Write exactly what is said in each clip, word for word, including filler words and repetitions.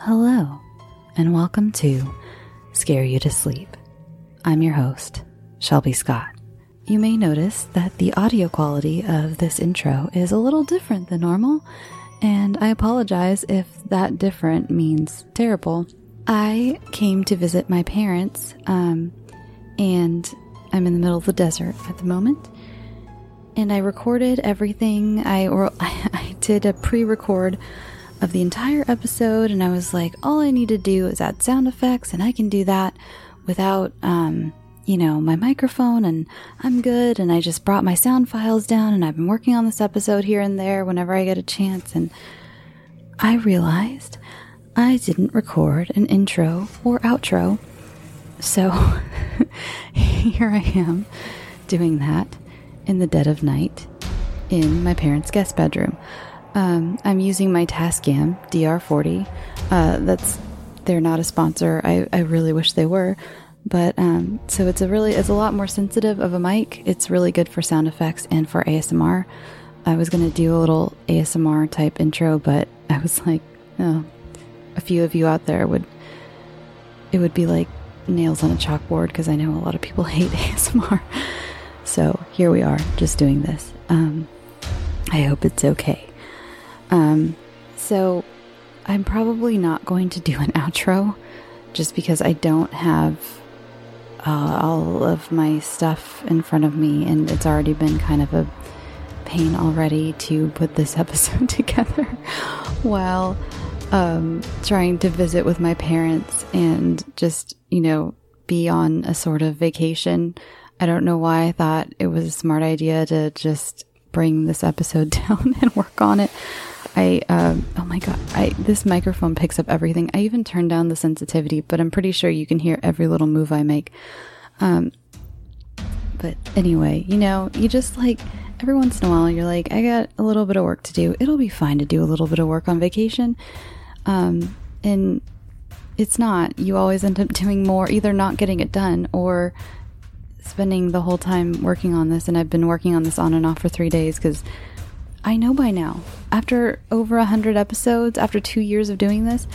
Hello, and welcome to Scare You to Sleep. I'm your host, Shelby Scott. You may notice that the audio quality of this intro is a little different than normal, and I apologize if that different means terrible. I came to visit my parents, um, and I'm in the middle of the desert at the moment, and I recorded everything. I, or, I did a pre-record of the entire episode, and I was like, all I need to do is add sound effects, and I can do that without, um, you know, my microphone, and I'm good. And I just brought my sound files down, and I've been working on this episode here and there whenever I get a chance. And I realized I didn't record an intro or outro. So here I am doing that in the dead of night in my parents' guest bedroom. Um, I'm using my Tascam D R forty. Uh, that's, they're not a sponsor. I, I really wish they were. But, um, so it's a really, it's a lot more sensitive of a mic. It's really good for sound effects and for A S M R. I was going to do a little A S M R type intro, but I was like, no, oh, a few of you out there would, it would be like nails on a chalkboard, because I know a lot of people hate A S M R. So here we are, just doing this. Um, I hope it's okay. Um, so I'm probably not going to do an outro, just because I don't have Uh, all of my stuff in front of me, and it's already been kind of a pain already to put this episode together while um, trying to visit with my parents and just, you know, be on a sort of vacation. I don't know why I thought it was a smart idea to just bring this episode down and work on it. I, um, oh my God, I, this microphone picks up everything. I even turned down the sensitivity, but I'm pretty sure you can hear every little move I make. Um, but anyway, you know, you just like, every once in a while, you're like, I got a little bit of work to do. It'll be fine to do a little bit of work on vacation. Um, and it's not, you always end up doing more, either not getting it done or spending the whole time working on this. And I've been working on this on and off for three days because I know by now, after over a hundred episodes, after two years of doing this,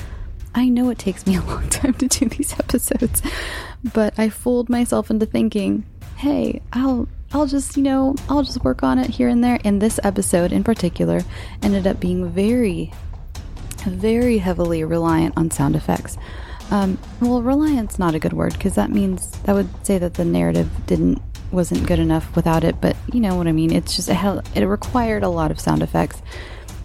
I know it takes me a long time to do these episodes, but I fooled myself into thinking, hey, I'll, I'll just, you know, I'll just work on it here and there. And this episode in particular ended up being very, very heavily reliant on sound effects. Um, well, reliant's not a good word, because that means, that would say that the narrative didn't wasn't good enough without it, but you know what I mean. It's just, it, had, it required a lot of sound effects.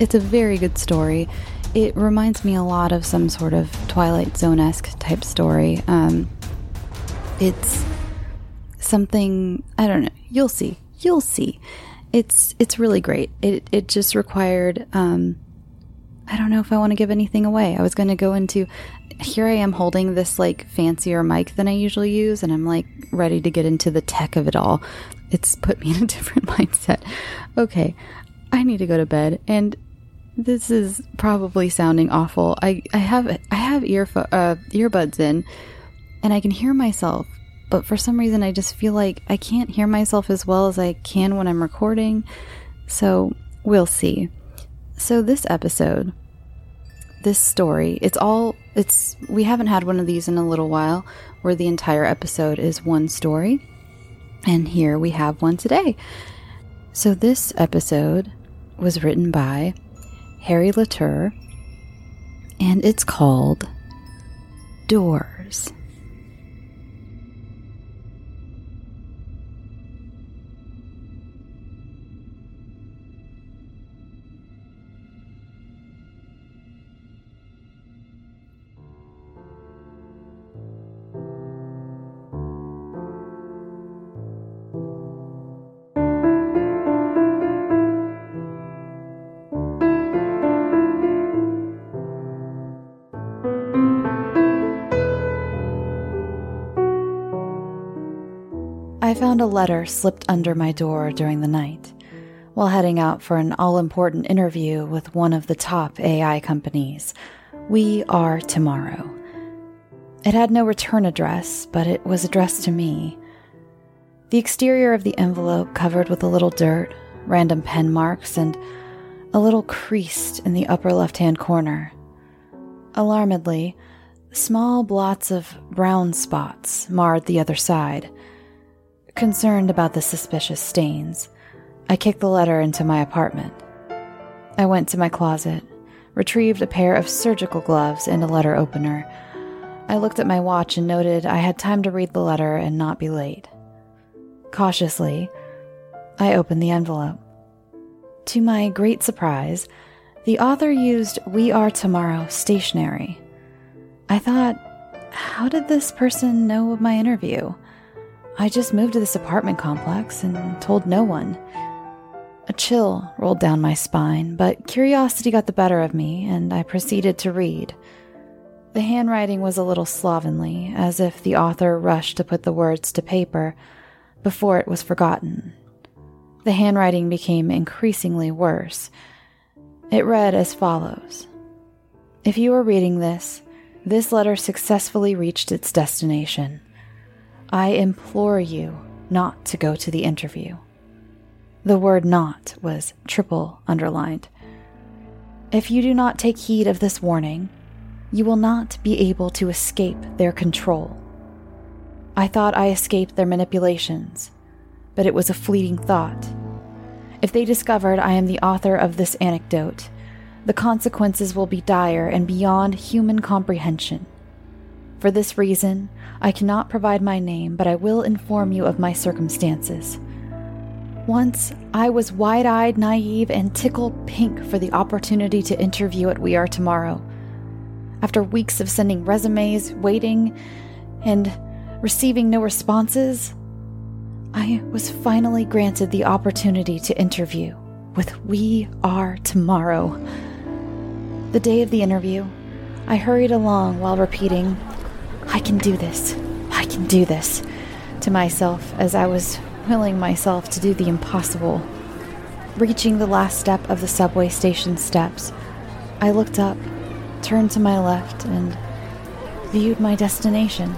It's a very good story. It reminds me a lot of some sort of Twilight Zone-esque type story. Um, it's something, I don't know, you'll see, you'll see. It's it's really great. It it just required, um, I don't know if I want to give anything away. I was going to go into, here I am holding this like fancier mic than I usually use, and I'm like ready to get into the tech of it all. It's put me in a different mindset. Okay, I need to go to bed, and this is probably sounding awful. I, I have I have ear uh, earbuds in, and I can hear myself, but for some reason I just feel like I can't hear myself as well as I can when I'm recording. So we'll see. So this episode, this story, it's all, it's, we haven't had one of these in a little while where the entire episode is one story. And here we have one today. So this episode was written by Harry Lauture, and it's called Doors. I found a letter slipped under my door during the night while heading out for an all-important interview with one of the top A I companies, We Are Tomorrow. It had no return address, but it was addressed to me. The exterior of the envelope, covered with a little dirt, random pen marks, and a little creased in the upper left-hand corner. Alarmedly, small blots of brown spots marred the other side. Concerned about the suspicious stains, I kicked the letter into my apartment. I went to my closet, retrieved a pair of surgical gloves and a letter opener. I looked at my watch and noted I had time to read the letter and not be late. Cautiously, I opened the envelope. To my great surprise, the author used We Are Tomorrow stationery. I thought, how did this person know of my interview? I just moved to this apartment complex and told no one. A chill rolled down my spine, but curiosity got the better of me, and I proceeded to read. The handwriting was a little slovenly, as if the author rushed to put the words to paper before it was forgotten. The handwriting became increasingly worse. It read as follows. If you are reading this, this letter successfully reached its destination. I implore you not to go to the interview. The word not was triple underlined. If you do not take heed of this warning, you will not be able to escape their control. I thought I escaped their manipulations, but it was a fleeting thought. If they discovered I am the author of this anecdote, the consequences will be dire and beyond human comprehension. For this reason, I cannot provide my name, but I will inform you of my circumstances. Once, I was wide-eyed, naive, and tickled pink for the opportunity to interview at We Are Tomorrow. After weeks of sending resumes, waiting, and receiving no responses, I was finally granted the opportunity to interview with We Are Tomorrow. The day of the interview, I hurried along while repeating, I can do this, I can do this, to myself as I was willing myself to do the impossible. Reaching the last step of the subway station steps, I looked up, turned to my left, and viewed my destination,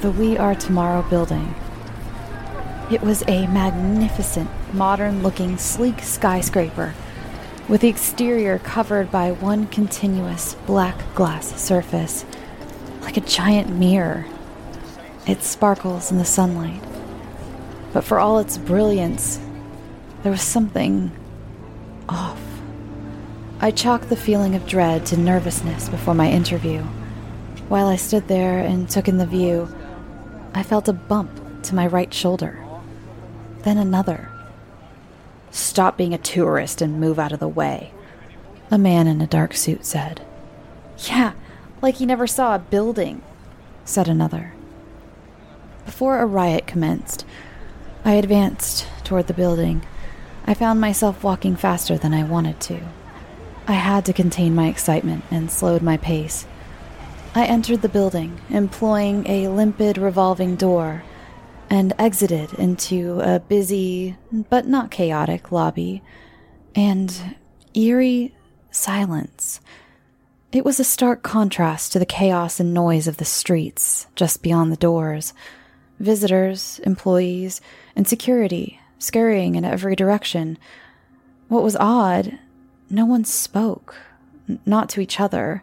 the We Are Tomorrow building. It was a magnificent, modern-looking, sleek skyscraper, with the exterior covered by one continuous black glass surface, like a giant mirror. It sparkles in the sunlight. But for all its brilliance, there was something off. I chalked the feeling of dread to nervousness before my interview. While I stood there and took in the view, I felt a bump to my right shoulder. Then another. Stop being a tourist and move out of the way, a man in a dark suit said. Yeah, like he never saw a building, said another. Before a riot commenced, I advanced toward the building. I found myself walking faster than I wanted to. I had to contain my excitement and slowed my pace. I entered the building, employing a limpid revolving door, and exited into a busy, but not chaotic, lobby, and eerie silence. It was a stark contrast to the chaos and noise of the streets just beyond the doors. Visitors, employees, and security scurrying in every direction. What was odd, no one spoke, not to each other.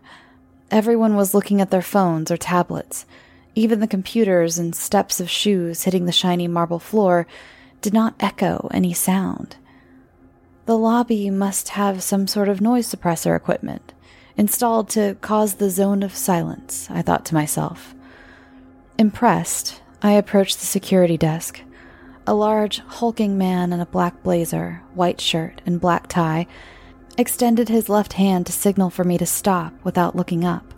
Everyone was looking at their phones or tablets. Even the computers and steps of shoes hitting the shiny marble floor did not echo any sound. The lobby must have some sort of noise suppressor equipment, installed to cause the zone of silence, I thought to myself. Impressed, I approached the security desk. A large, hulking man in a black blazer, white shirt, and black tie extended his left hand to signal for me to stop without looking up.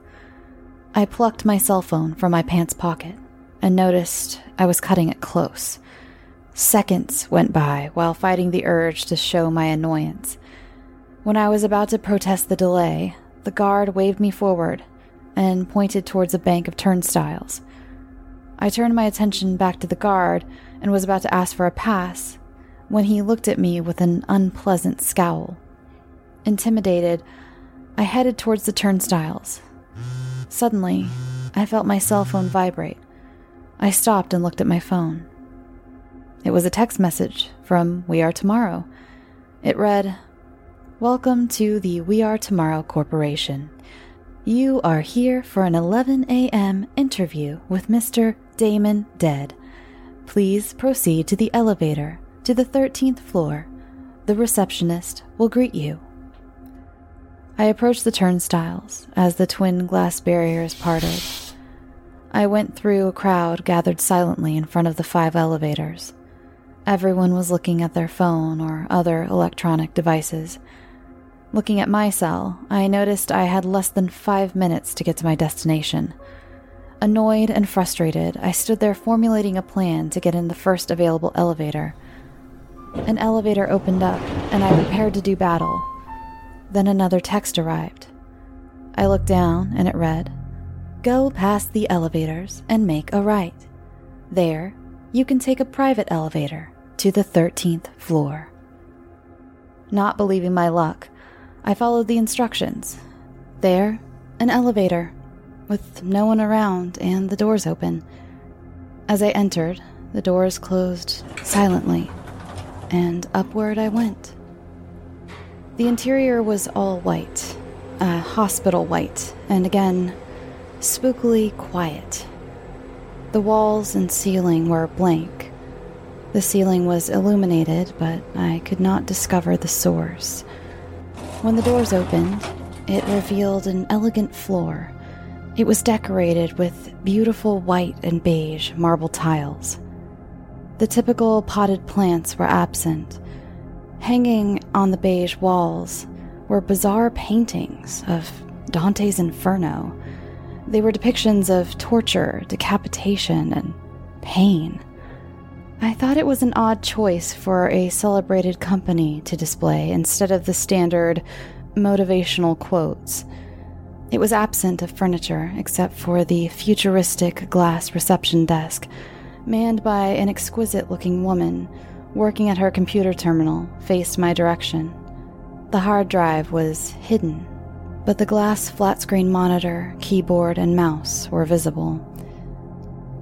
I plucked my cell phone from my pants pocket and noticed I was cutting it close. Seconds went by while fighting the urge to show my annoyance. When I was about to protest the delay, the guard waved me forward and pointed towards a bank of turnstiles. I turned my attention back to the guard and was about to ask for a pass when he looked at me with an unpleasant scowl. Intimidated, I headed towards the turnstiles. Suddenly, I felt my cell phone vibrate. I stopped and looked at my phone. It was a text message from We Are Tomorrow. It read, Welcome to the We Are Tomorrow Corporation. You are here for an eleven a.m. interview with Mister Damon Dead. Please proceed to the elevator to the thirteenth floor. The receptionist will greet you. I approached the turnstiles as the twin glass barriers parted. I went through a crowd gathered silently in front of the five elevators. Everyone was looking at their phone or other electronic devices. Looking at my cell, I noticed I had less than five minutes to get to my destination. Annoyed and frustrated, I stood there formulating a plan to get in the first available elevator. An elevator opened up, and I prepared to do battle. Then another text arrived. I looked down, and it read, "Go past the elevators and make a right. There, you can take a private elevator to the thirteenth floor." Not believing my luck, I followed the instructions. There, an elevator, with no one around and the doors open. As I entered, the doors closed silently, and upward I went. The interior was all white, uh, hospital white, and again, spookily quiet. The walls and ceiling were blank. The ceiling was illuminated, but I could not discover the source. When the doors opened, it revealed an elegant floor. It was decorated with beautiful white and beige marble tiles. The typical potted plants were absent. Hanging on the beige walls were bizarre paintings of Dante's Inferno. They were depictions of torture, decapitation, and pain. I thought it was an odd choice for a celebrated company to display instead of the standard motivational quotes. It was absent of furniture except for the futuristic glass reception desk, manned by an exquisite-looking woman working at her computer terminal, faced my direction. The hard drive was hidden, but the glass flat-screen monitor, keyboard, and mouse were visible.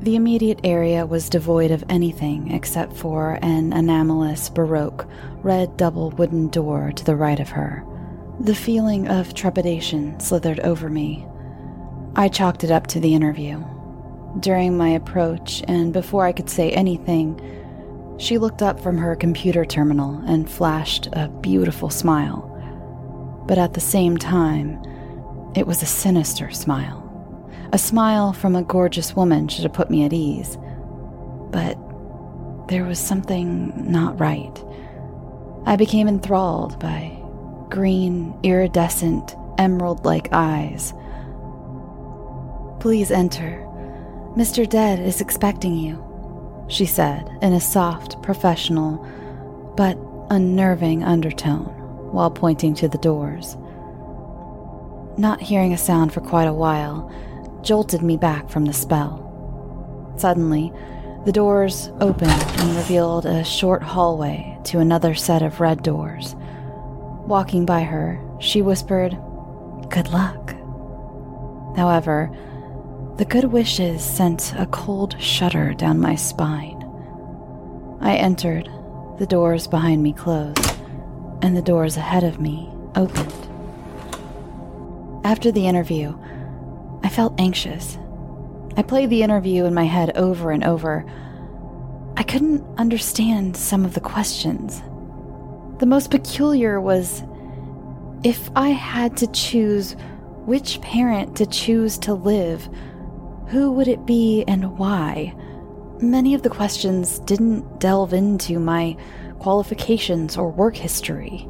The immediate area was devoid of anything except for an anomalous, baroque, red double wooden door to the right of her. The feeling of trepidation slithered over me. I chalked it up to the interview. During my approach, and before I could say anything, she looked up from her computer terminal and flashed a beautiful smile. But at the same time, it was a sinister smile. A smile from a gorgeous woman should have put me at ease. But there was something not right. I became enthralled by green, iridescent, emerald-like eyes. "Please enter. Mister Dead is expecting you," she said in a soft, professional, but unnerving undertone while pointing to the doors. Not hearing a sound for quite a while jolted me back from the spell. Suddenly, the doors opened and revealed a short hallway to another set of red doors. Walking by her, she whispered, "Good luck." However, the good wishes sent a cold shudder down my spine. I entered, the doors behind me closed, and the doors ahead of me opened. After the interview, I felt anxious. I played the interview in my head over and over. I couldn't understand some of the questions. The most peculiar was, if I had to choose which parent to choose to live, who would it be and why? Many of the questions didn't delve into my qualifications or work history.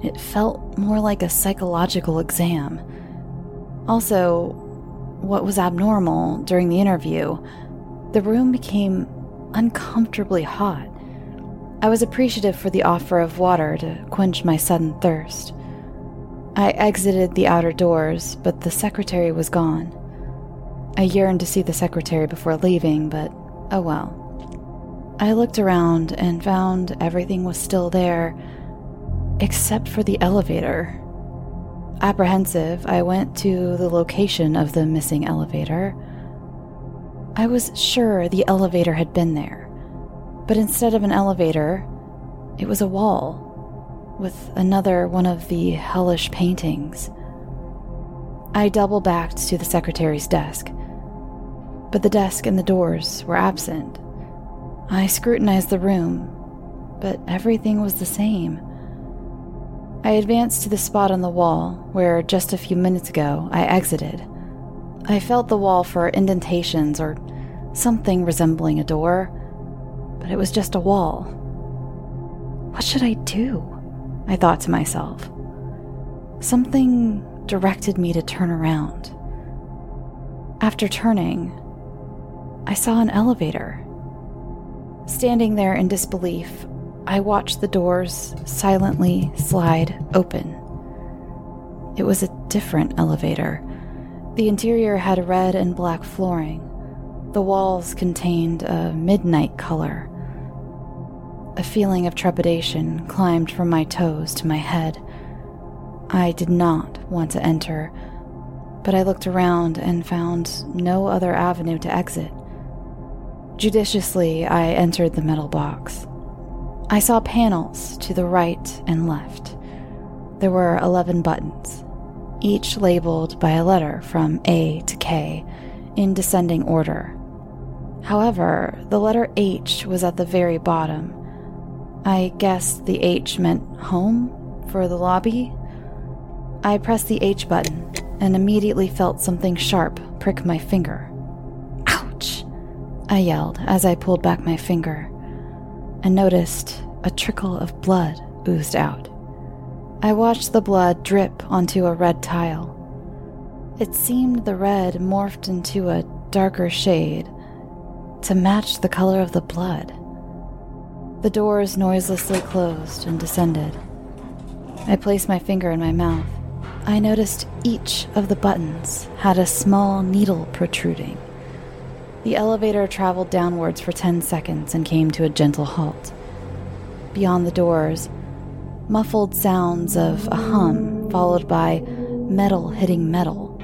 It felt more like a psychological exam. Also, what was abnormal during the interview, the room became uncomfortably hot. I was appreciative for the offer of water to quench my sudden thirst. I exited the outer doors, but the secretary was gone. I yearned to see the secretary before leaving, but oh well. I looked around and found everything was still there, except for the elevator. Apprehensive, I went to the location of the missing elevator. I was sure the elevator had been there, but instead of an elevator, it was a wall with another one of the hellish paintings. I double-backed to the secretary's desk, but the desk and the doors were absent. I scrutinized the room, but everything was the same. I advanced to the spot on the wall where just a few minutes ago I exited. I felt the wall for indentations or something resembling a door, but it was just a wall. What should I do? I thought to myself. Something directed me to turn around. After turning, I saw an elevator. Standing there in disbelief, I watched the doors silently slide open. It was a different elevator. The interior had a red and black flooring. The walls contained a midnight color. A feeling of trepidation climbed from my toes to my head. I did not want to enter, but I looked around and found no other avenue to exit. Judiciously, I entered the metal box. I saw panels to the right and left. There were eleven buttons, each labeled by a letter from A to K in descending order. However, the letter H was at the very bottom. I guessed the H meant home for the lobby. I pressed the H button and immediately felt something sharp prick my finger. Ouch! I yelled as I pulled back my finger and noticed a trickle of blood oozed out. I watched the blood drip onto a red tile. It seemed the red morphed into a darker shade to match the color of the blood. The doors noiselessly closed and descended. I placed my finger in my mouth. I noticed each of the buttons had a small needle protruding. The elevator traveled downwards for ten seconds and came to a gentle halt. Beyond the doors, muffled sounds of a hum followed by metal hitting metal,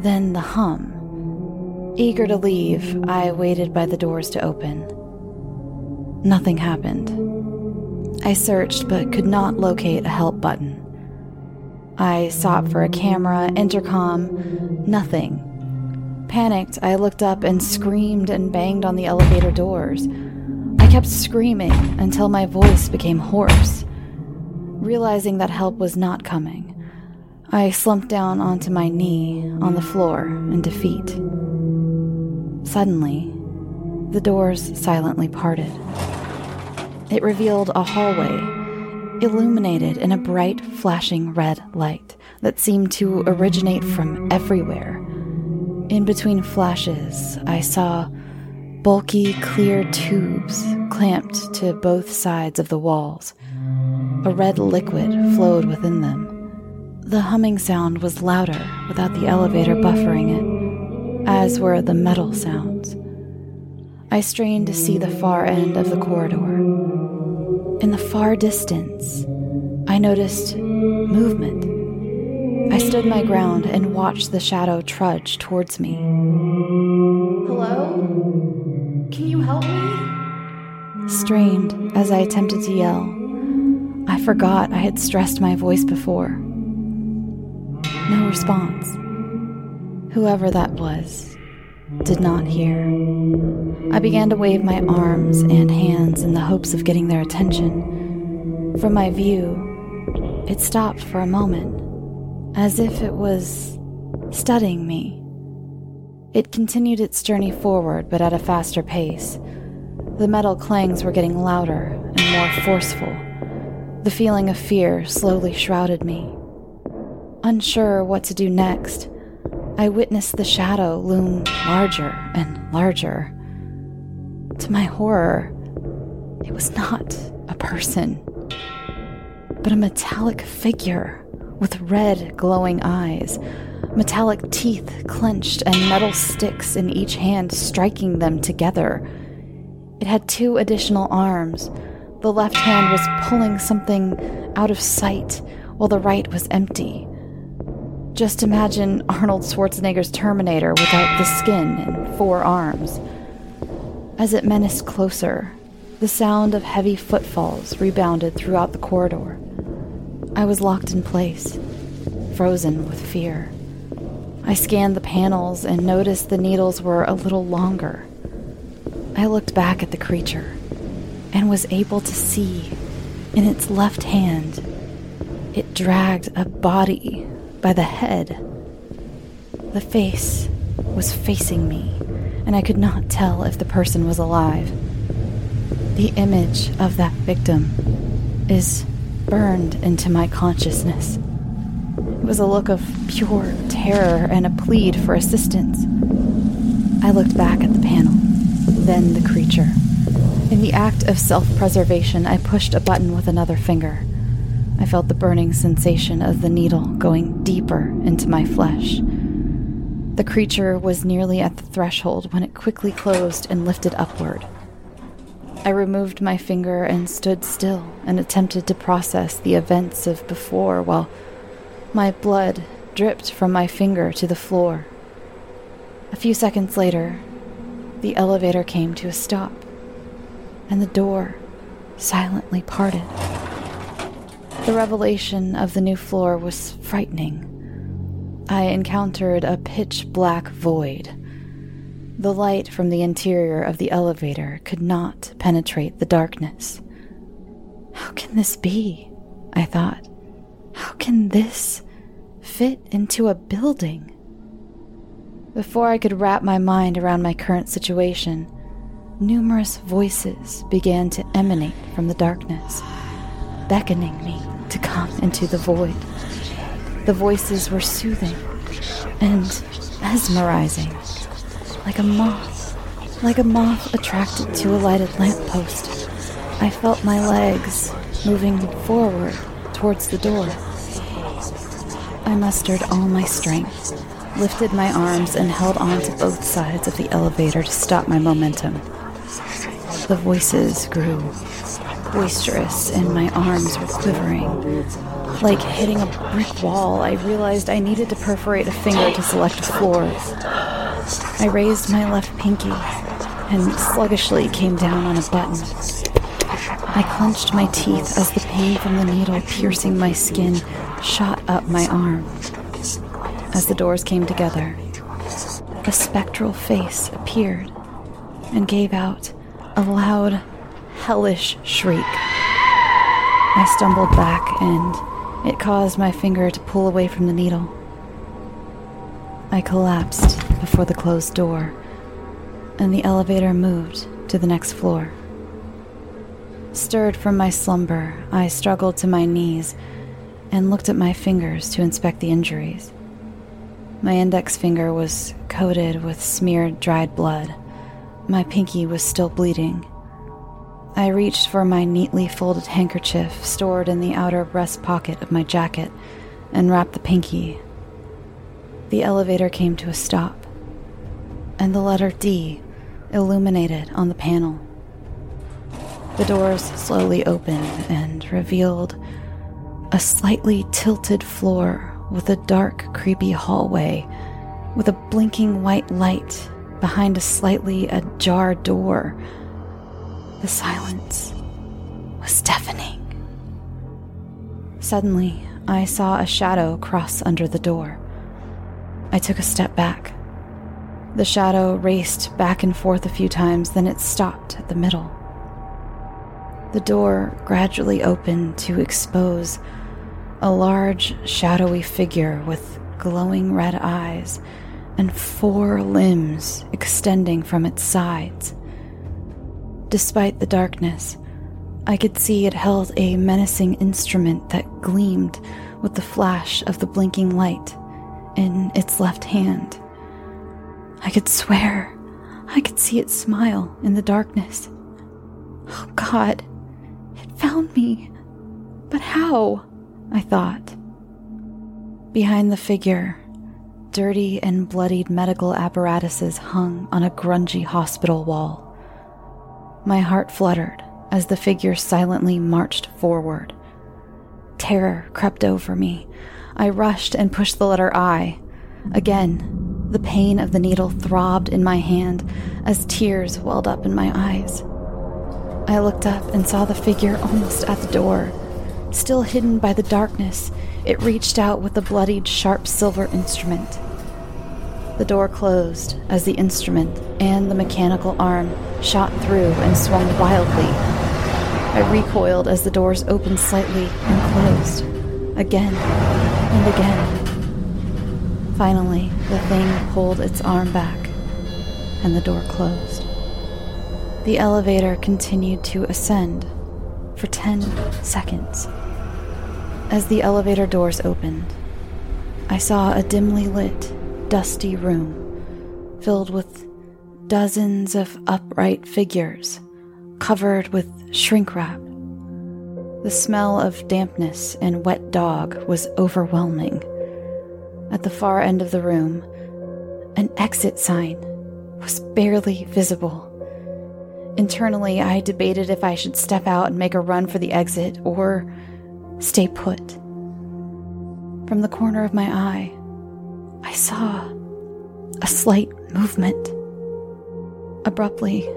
then the hum. Eager to leave, I waited by the doors to open. Nothing happened. I searched but could not locate a help button. I sought for a camera, intercom, nothing. Panicked, I looked up and screamed and banged on the elevator doors. I kept screaming until my voice became hoarse. Realizing that help was not coming, I slumped down onto my knee on the floor in defeat. Suddenly, the doors silently parted. It revealed a hallway, illuminated in a bright, flashing red light that seemed to originate from everywhere. In between flashes, I saw bulky, clear tubes clamped to both sides of the walls. A red liquid flowed within them. The humming sound was louder without the elevator buffering it, as were the metal sounds. I strained to see the far end of the corridor. In the far distance, I noticed movement. I stood my ground and watched the shadow trudge towards me. Hello? Can you help me? Strained as I attempted to yell. I forgot I had stressed my voice before. No response. Whoever that was did not hear. I began to wave my arms and hands in the hopes of getting their attention. From my view, it stopped for a moment, as if it was studying me. It continued its journey forward, but at a faster pace. The metal clangs were getting louder and more forceful. The feeling of fear slowly shrouded me. Unsure what to do next, I witnessed the shadow loom larger and larger. To my horror, it was not a person, but a metallic figure with red glowing eyes, metallic teeth clenched and metal sticks in each hand striking them together. It had two additional arms. The left hand was pulling something out of sight while the right was empty. Just imagine Arnold Schwarzenegger's Terminator without the skin and four arms. As it menaced closer, the sound of heavy footfalls rebounded throughout the corridor. I was locked in place, frozen with fear. I scanned the panels and noticed the needles were a little longer. I looked back at the creature and was able to see, in its left hand, it dragged a body by the head. The face was facing me, and I could not tell if the person was alive. The image of that victim is burned into my consciousness. It was a look of pure terror and a plead for assistance. I looked back at the panel, then the creature. In the act of self-preservation, I pushed a button with another finger. I felt the burning sensation of the needle going deeper into my flesh. The creature was nearly at the threshold when it quickly closed and lifted upward. I removed my finger and stood still and attempted to process the events of before while my blood dripped from my finger to the floor. A few seconds later, the elevator came to a stop, and the door silently parted. The revelation of the new floor was frightening. I encountered a pitch-black void. The light from the interior of the elevator could not penetrate the darkness. How can this be? I thought. How can this fit into a building? Before I could wrap my mind around my current situation, numerous voices began to emanate from the darkness, beckoning me to come into the void. The voices were soothing and mesmerizing, like a moth, like a moth attracted to a lighted lamppost. I felt my legs moving forward towards the door. I mustered all my strength, lifted my arms, and held on to both sides of the elevator to stop my momentum. The voices grew boisterous, and my arms were quivering. Like hitting a brick wall, I realized I needed to perforate a finger to select a floor. I raised my left pinky and sluggishly came down on a button. I clenched my teeth as the pain from the needle piercing my skin shot up my arm. As the doors came together, a spectral face appeared and gave out a loud, hellish shriek. I stumbled back, and it caused my finger to pull away from the needle. I collapsed before the closed door, and the elevator moved to the next floor. Stirred from my slumber, I struggled to my knees and looked at my fingers to inspect the injuries. My index finger was coated with smeared dried blood. My pinky was still bleeding. I reached for my neatly folded handkerchief stored in the outer breast pocket of my jacket and wrapped the pinky. The elevator came to a stop, and the letter D illuminated on the panel. The doors slowly opened and revealed a slightly tilted floor with a dark, creepy hallway with a blinking white light behind a slightly ajar door. The silence was deafening. Suddenly, I saw a shadow cross under the door. I took a step back. The shadow raced back and forth a few times, then it stopped at the middle. The door gradually opened to expose a large, shadowy figure with glowing red eyes and four limbs extending from its sides. Despite the darkness, I could see it held a menacing instrument that gleamed with the flash of the blinking light in its left hand. I could swear I could see it smile in the darkness. Oh God, it found me. But how? I thought. Behind the figure, dirty and bloodied medical apparatuses hung on a grungy hospital wall. My heart fluttered as the figure silently marched forward. Terror crept over me. I rushed and pushed the letter I. Again, the pain of the needle throbbed in my hand as tears welled up in my eyes. I looked up and saw the figure almost at the door. Still hidden by the darkness, it reached out with a bloodied, sharp silver instrument. The door closed as the instrument and the mechanical arm shot through and swung wildly. I recoiled as the doors opened slightly and closed, again and again. Finally, the thing pulled its arm back, and the door closed. The elevator continued to ascend for ten seconds. As the elevator doors opened, I saw a dimly lit, dusty room filled with dozens of upright figures covered with shrink wrap. The smell of dampness and wet dog was overwhelming. At the far end of the room, an exit sign was barely visible. Internally, I debated if I should step out and make a run for the exit or stay put. From the corner of my eye, I saw a slight movement. Abruptly,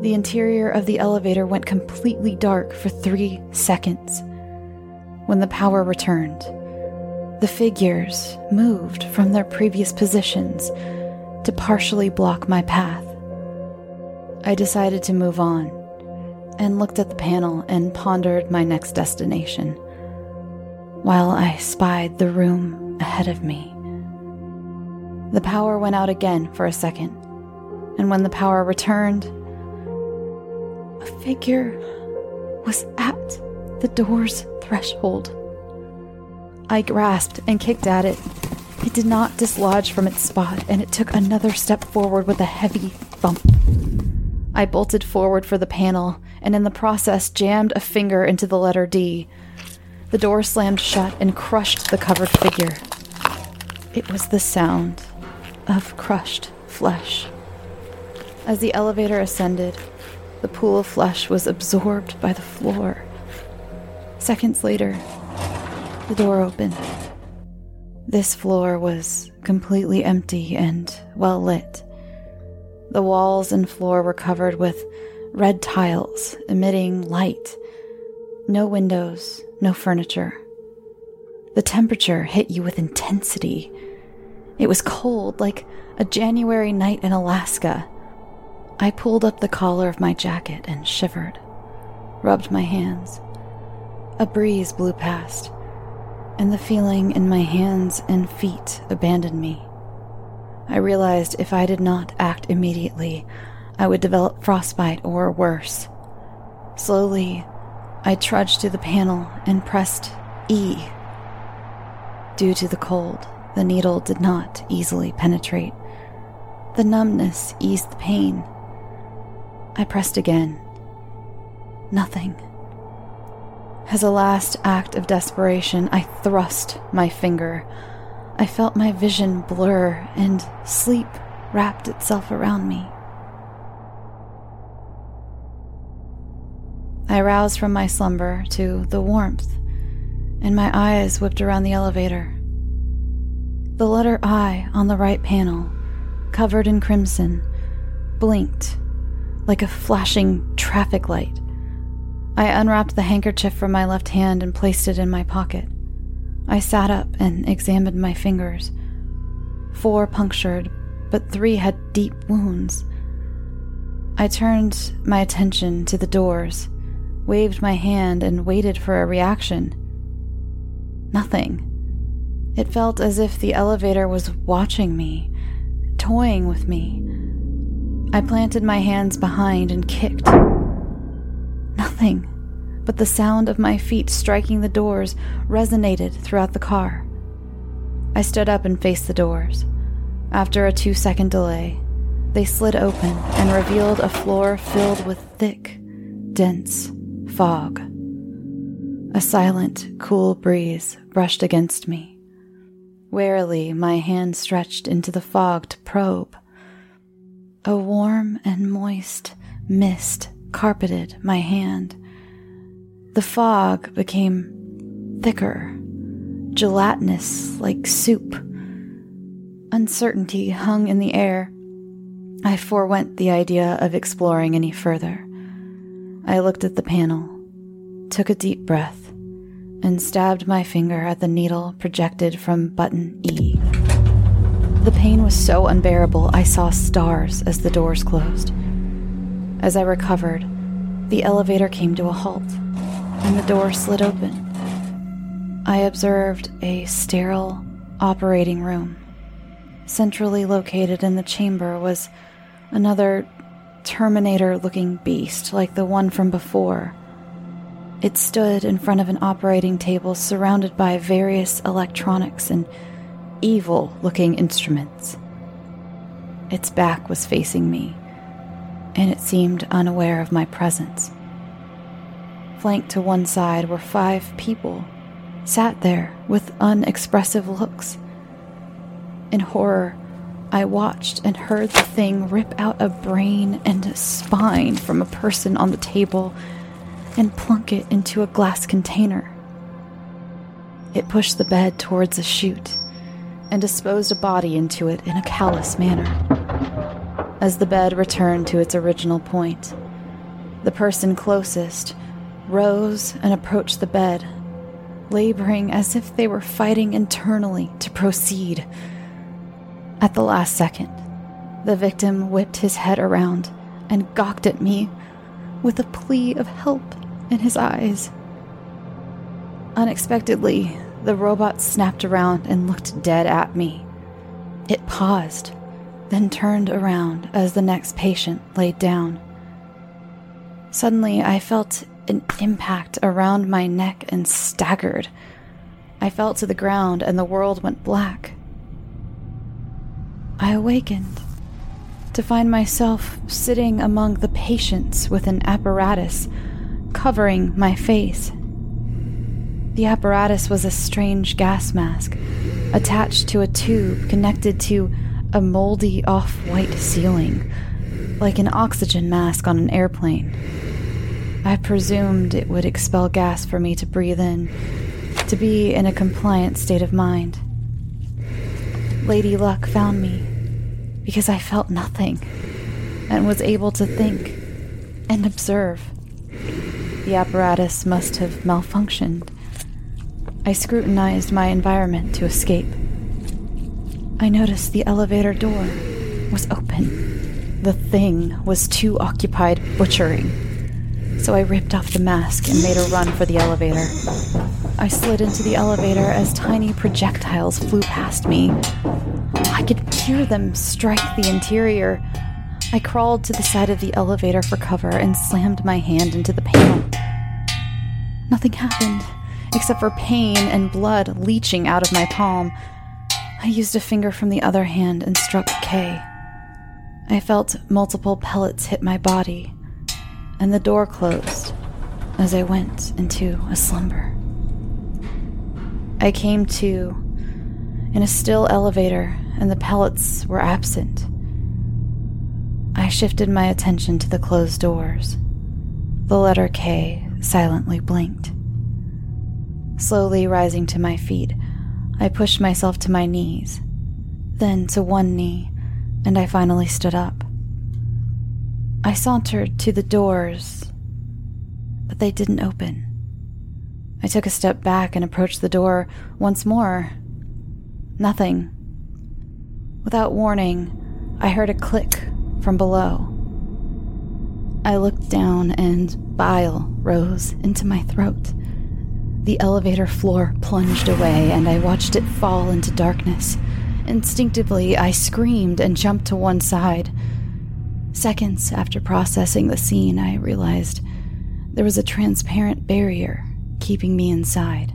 the interior of the elevator went completely dark for three seconds. When the power returned, the figures moved from their previous positions to partially block my path. I decided to move on and looked at the panel and pondered my next destination while I spied the room ahead of me. The power went out again for a second, and when the power returned, a figure was at the door's threshold. I grasped and kicked at it. It did not dislodge from its spot, and it took another step forward with a heavy bump. I bolted forward for the panel, and in the process jammed a finger into the letter D. The door slammed shut and crushed the covered figure. It was the sound of crushed flesh. As the elevator ascended, the pool of flesh was absorbed by the floor. Seconds later, the door opened. This floor was completely empty and well lit. The walls and floor were covered with red tiles, emitting light. No windows, no furniture. The temperature hit you with intensity. It was cold, like a January night in Alaska. I pulled up the collar of my jacket and shivered, rubbed my hands. A breeze blew past, and the feeling in my hands and feet abandoned me. I realized if I did not act immediately, I would develop frostbite or worse. Slowly, I trudged to the panel and pressed E. Due to the cold, the needle did not easily penetrate. The numbness eased the pain. I pressed again. Nothing. As a last act of desperation, I thrust my finger. I felt my vision blur, and sleep wrapped itself around me. I roused from my slumber to the warmth, and my eyes whipped around the elevator. The letter I on the right panel, covered in crimson, blinked like a flashing traffic light. I unwrapped the handkerchief from my left hand and placed it in my pocket. I sat up and examined my fingers. Four punctured, but three had deep wounds. I turned my attention to the doors, waved my hand, and waited for a reaction. Nothing. It felt as if the elevator was watching me, toying with me. I planted my hands behind and kicked. Nothing. But the sound of my feet striking the doors resonated throughout the car. I stood up and faced the doors. After a two-second delay, they slid open and revealed a floor filled with thick, dense fog. A silent, cool breeze brushed against me. Warily, my hand stretched into the fog to probe. A warm and moist mist carpeted my hand. The fog became thicker, gelatinous like soup. Uncertainty hung in the air. I forwent the idea of exploring any further. I looked at the panel, took a deep breath, and stabbed my finger at the needle projected from button E. The pain was so unbearable, I saw stars as the doors closed. As I recovered, the elevator came to a halt, and the door slid open. I observed a sterile operating room. Centrally located in the chamber was another Terminator-looking beast like the one from before. It stood in front of an operating table surrounded by various electronics and evil-looking instruments. Its back was facing me, and it seemed unaware of my presence. Flanked to one side were five people, sat there with unexpressive looks. In horror, I watched and heard the thing rip out a brain and a spine from a person on the table and plunk it into a glass container. It pushed the bed towards a chute and disposed a body into it in a callous manner. As the bed returned to its original point, the person closest rose and approached the bed, laboring as if they were fighting internally to proceed. At the last second, the victim whipped his head around and gawked at me with a plea of help in his eyes. Unexpectedly, the robot snapped around and looked dead at me. It paused, then turned around as the next patient laid down. Suddenly, I felt an impact around my neck and staggered. I fell to the ground and the world went black. I awakened to find myself sitting among the patients with an apparatus covering my face. The apparatus was a strange gas mask attached to a tube connected to a moldy off-white ceiling, like an oxygen mask on an airplane. I presumed it would expel gas for me to breathe in, to be in a compliant state of mind. Lady Luck found me because I felt nothing and was able to think and observe. The apparatus must have malfunctioned. I scrutinized my environment to escape. I noticed the elevator door was open. The thing was too occupied butchering, so I ripped off the mask and made a run for the elevator. I slid into the elevator as tiny projectiles flew past me. I could hear them strike the interior. I crawled to the side of the elevator for cover and slammed my hand into the panel. Nothing happened, except for pain and blood leaching out of my palm. I used a finger from the other hand and struck K. I felt multiple pellets hit my body, and the door closed as I went into a slumber. I came to in a still elevator, and the pellets were absent. I shifted my attention to the closed doors. The letter K silently blinked. Slowly rising to my feet, I pushed myself to my knees, then to one knee, and I finally stood up. I sauntered to the doors, but they didn't open. I took a step back and approached the door once more. Nothing. Without warning, I heard a click from below. I looked down and bile rose into my throat. The elevator floor plunged away, and I watched it fall into darkness. Instinctively, I screamed and jumped to one side. Seconds after processing the scene, I realized there was a transparent barrier keeping me inside.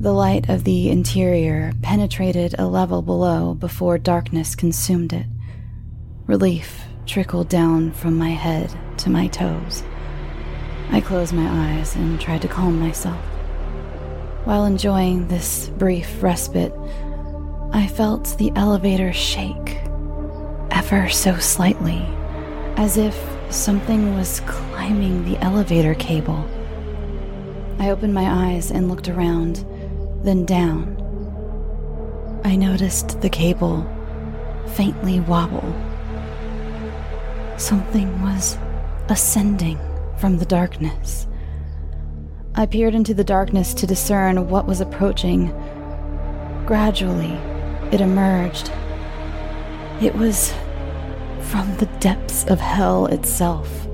The light of the interior penetrated a level below before darkness consumed it. Relief trickled down from my head to my toes. I closed my eyes and tried to calm myself. While enjoying this brief respite, I felt the elevator shake, ever so slightly, as if something was climbing the elevator cable. I opened my eyes and looked around, then down. I noticed the cable faintly wobble. Something was ascending from the darkness. I peered into the darkness to discern what was approaching. Gradually, It emerged. It was from the depths of hell itself.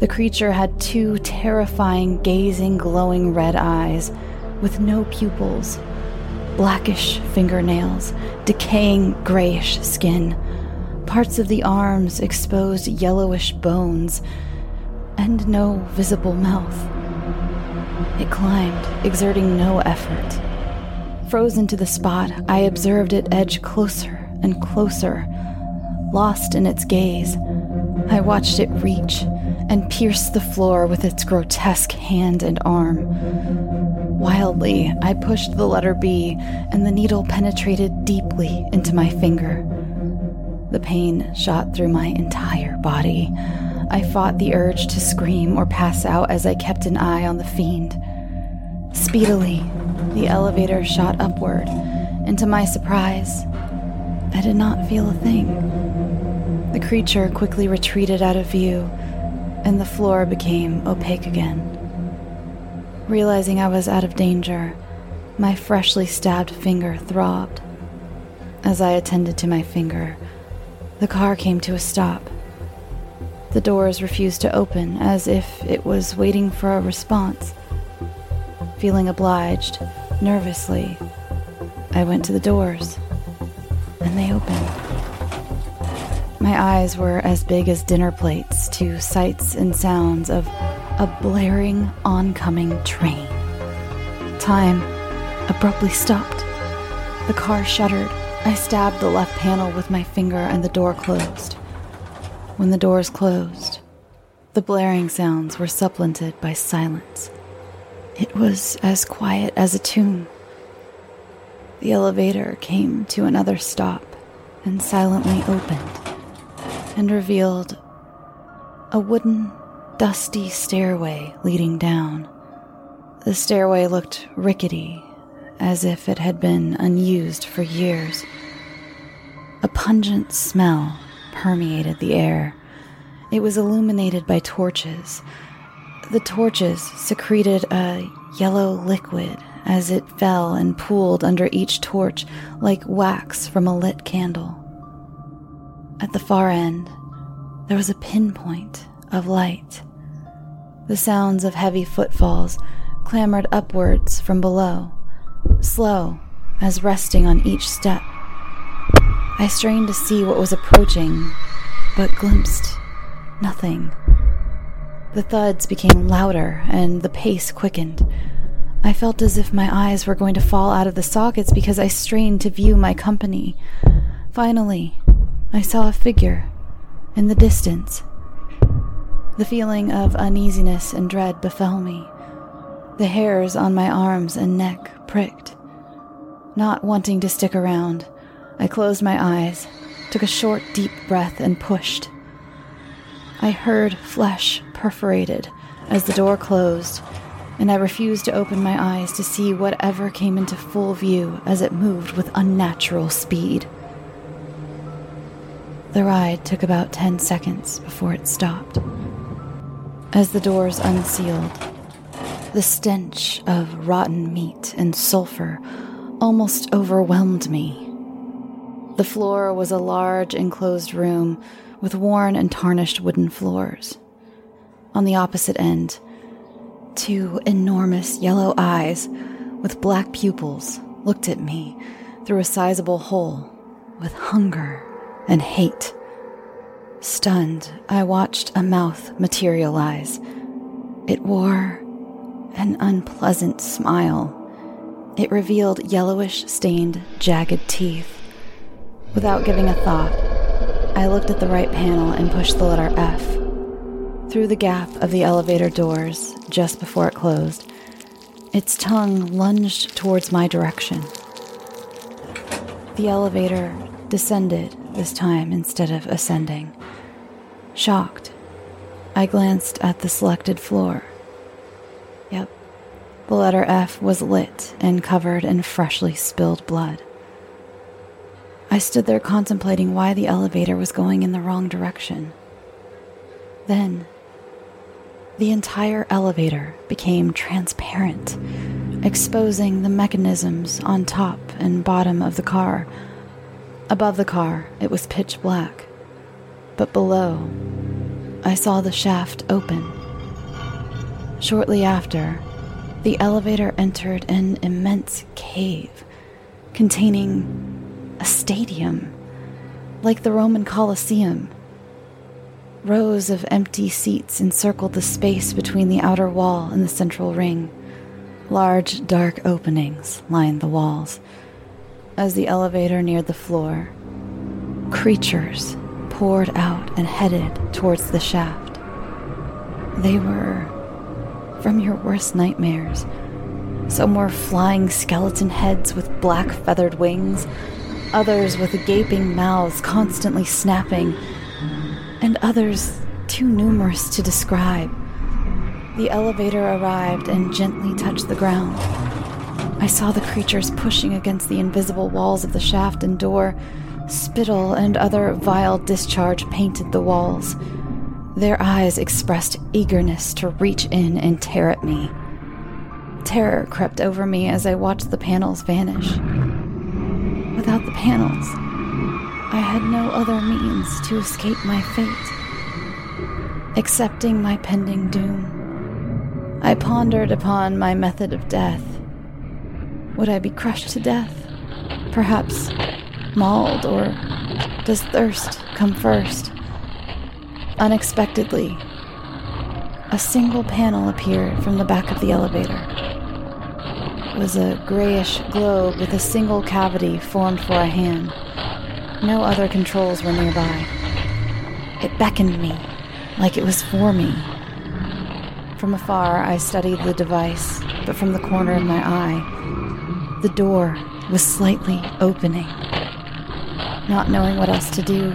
The creature had two terrifying, gazing, glowing red eyes with no pupils, blackish fingernails, decaying grayish skin, parts of the arms exposed yellowish bones, and no visible mouth. It climbed, exerting no effort. Frozen to the spot, I observed it edge closer and closer. Lost in its gaze, I watched it reach and pierce the floor with its grotesque hand and arm. Wildly, I pushed the letter B, and the needle penetrated deeply into my finger. The pain shot through my entire body. I fought the urge to scream or pass out as I kept an eye on the fiend. Speedily, the elevator shot upward, and to my surprise, I did not feel a thing. The creature quickly retreated out of view, and the floor became opaque again. Realizing I was out of danger, my freshly stabbed finger throbbed. As I attended to my finger, the car came to a stop. The doors refused to open, as if it was waiting for a response. Feeling obliged, nervously, I went to the doors, and they opened. My eyes were as big as dinner plates to sights and sounds of a blaring, oncoming train. Time abruptly stopped. The car shuddered. I stabbed the left panel with my finger, and the door closed. When the doors closed, the blaring sounds were supplanted by silence. It was as quiet as a tomb. The elevator came to another stop and silently opened and revealed a wooden, dusty stairway leading down. The stairway looked rickety, as if it had been unused for years. A pungent smell permeated the air. It was illuminated by torches. The torches secreted a yellow liquid as it fell and pooled under each torch like wax from a lit candle. At the far end, there was a pinpoint of light. The sounds of heavy footfalls clambered upwards from below, slow as resting on each step. I strained to see what was approaching, but glimpsed nothing. The thuds became louder, and the pace quickened. I felt as if my eyes were going to fall out of the sockets because I strained to view my company. Finally, I saw a figure in the distance. The feeling of uneasiness and dread befell me. The hairs on my arms and neck pricked. Not wanting to stick around, I closed my eyes, took a short, deep breath, and pushed. I heard flesh perforated as the door closed, and I refused to open my eyes to see whatever came into full view as it moved with unnatural speed. The ride took about ten seconds before it stopped. As the doors unsealed, the stench of rotten meat and sulfur almost overwhelmed me. The floor was a large, enclosed room with worn and tarnished wooden floors. On the opposite end, two enormous yellow eyes with black pupils looked at me through a sizable hole with hunger and hate. Stunned, I watched a mouth materialize. It wore an unpleasant smile. It revealed yellowish, stained, jagged teeth. Without giving a thought, I looked at the right panel and pushed the letter F. Through the gap of the elevator doors, just before it closed, its tongue lunged towards my direction. The elevator descended this time instead of ascending. Shocked, I glanced at the selected floor. Yep, the letter F was lit and covered in freshly spilled blood. I stood there contemplating why the elevator was going in the wrong direction. Then, the entire elevator became transparent, exposing the mechanisms on top and bottom of the car. Above the car, it was pitch black. But below, I saw the shaft open. Shortly after, the elevator entered an immense cave containing a stadium, like the Roman Colosseum. Rows of empty seats encircled the space between the outer wall and the central ring. Large, dark openings lined the walls. As the elevator neared the floor, creatures poured out and headed towards the shaft. They were from your worst nightmares. Some were flying skeleton heads with black feathered wings, others with gaping mouths constantly snapping, and others too numerous to describe. The elevator arrived and gently touched the ground. I saw the creatures pushing against the invisible walls of the shaft and door. Spittle and other vile discharge painted the walls. Their eyes expressed eagerness to reach in and tear at me. Terror crept over me as I watched the panels vanish. Without the panels, I had no other means to escape my fate. Accepting my pending doom, I pondered upon my method of death. Would I be crushed to death? Perhaps mauled, or does thirst come first? Unexpectedly, a single panel appeared from the back of the elevator. It was a grayish globe with a single cavity formed for a hand. No other controls were nearby. It beckoned me, like it was for me. From afar, I studied the device, but from the corner of my eye, the door was slightly opening. Not knowing what else to do,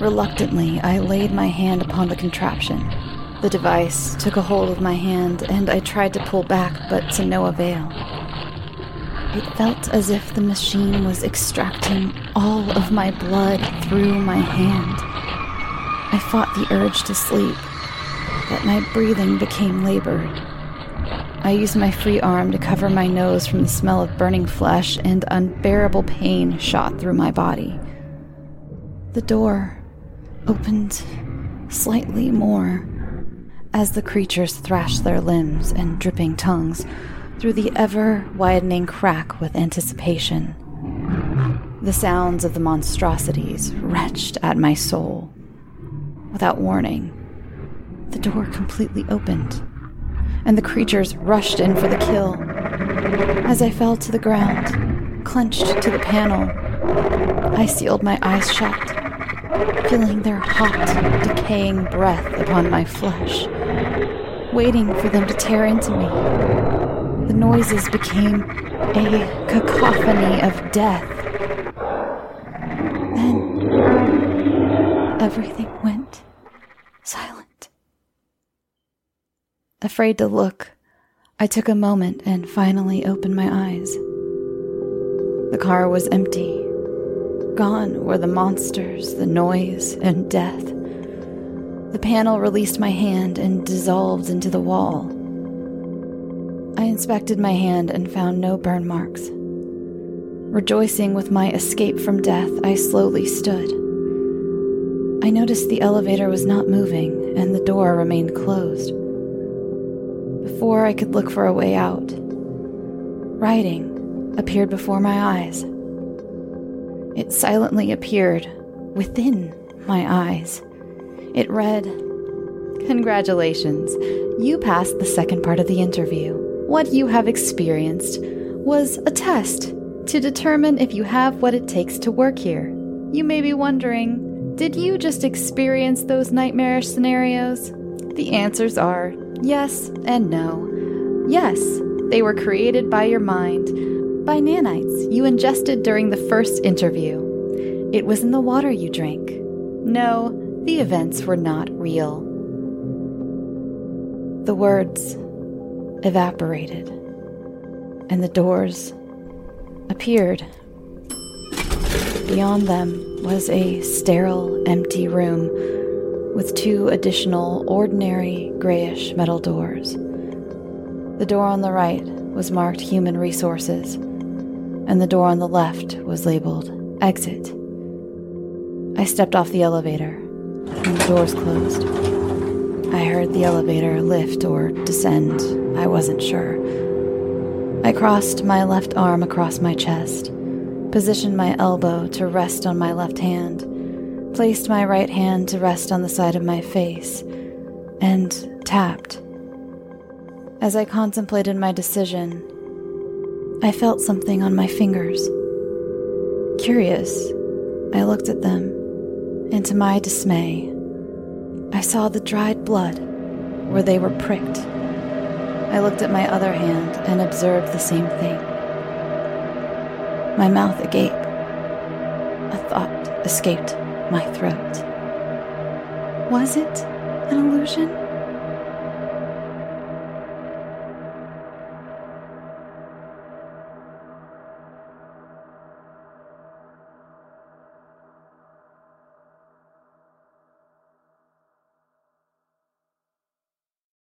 reluctantly, I laid my hand upon the contraption. The device took a hold of my hand, and I tried to pull back, but to no avail. It felt as if the machine was extracting all of my blood through my hand. I fought the urge to sleep, but my breathing became labored. I used my free arm to cover my nose from the smell of burning flesh, and unbearable pain shot through my body. The door opened slightly more as the creatures thrashed their limbs and dripping tongues through the ever-widening crack with anticipation. The sounds of the monstrosities wrenched at my soul. Without warning, the door completely opened, and the creatures rushed in for the kill. As I fell to the ground, clenched to the panel, I sealed my eyes shut, feeling their hot, decaying breath upon my flesh, waiting for them to tear into me. The noises became a cacophony of death. Then everything went silent. Afraid to look, I took a moment and finally opened my eyes. The car was empty. Gone were the monsters, the noise, and death. The panel released my hand and dissolved into the wall. I inspected my hand and found no burn marks. Rejoicing with my escape from death, I slowly stood. I noticed the elevator was not moving and the door remained closed. Before I could look for a way out, writing appeared before my eyes. It silently appeared within my eyes. It read, "Congratulations, you passed the second part of the interview. What you have experienced was a test to determine if you have what it takes to work here. You may be wondering, did you just experience those nightmarish scenarios? The answers are yes and no. Yes, they were created by your mind. By nanites you ingested during the first interview. It was in the water you drank. No, the events were not real." The words evaporated, and the doors appeared. Beyond them was a sterile, empty room with two additional, ordinary, grayish metal doors. The door on the right was marked Human Resources, and the door on the left was labeled Exit. I stepped off the elevator, and the doors closed. I heard the elevator lift or descend, I wasn't sure. I crossed my left arm across my chest, positioned my elbow to rest on my left hand, placed my right hand to rest on the side of my face, and tapped. As I contemplated my decision, I felt something on my fingers. Curious, I looked at them, and to my dismay, I saw the dried blood where they were pricked. I looked at my other hand and observed the same thing. My mouth agape. A thought escaped my throat. Was it an illusion?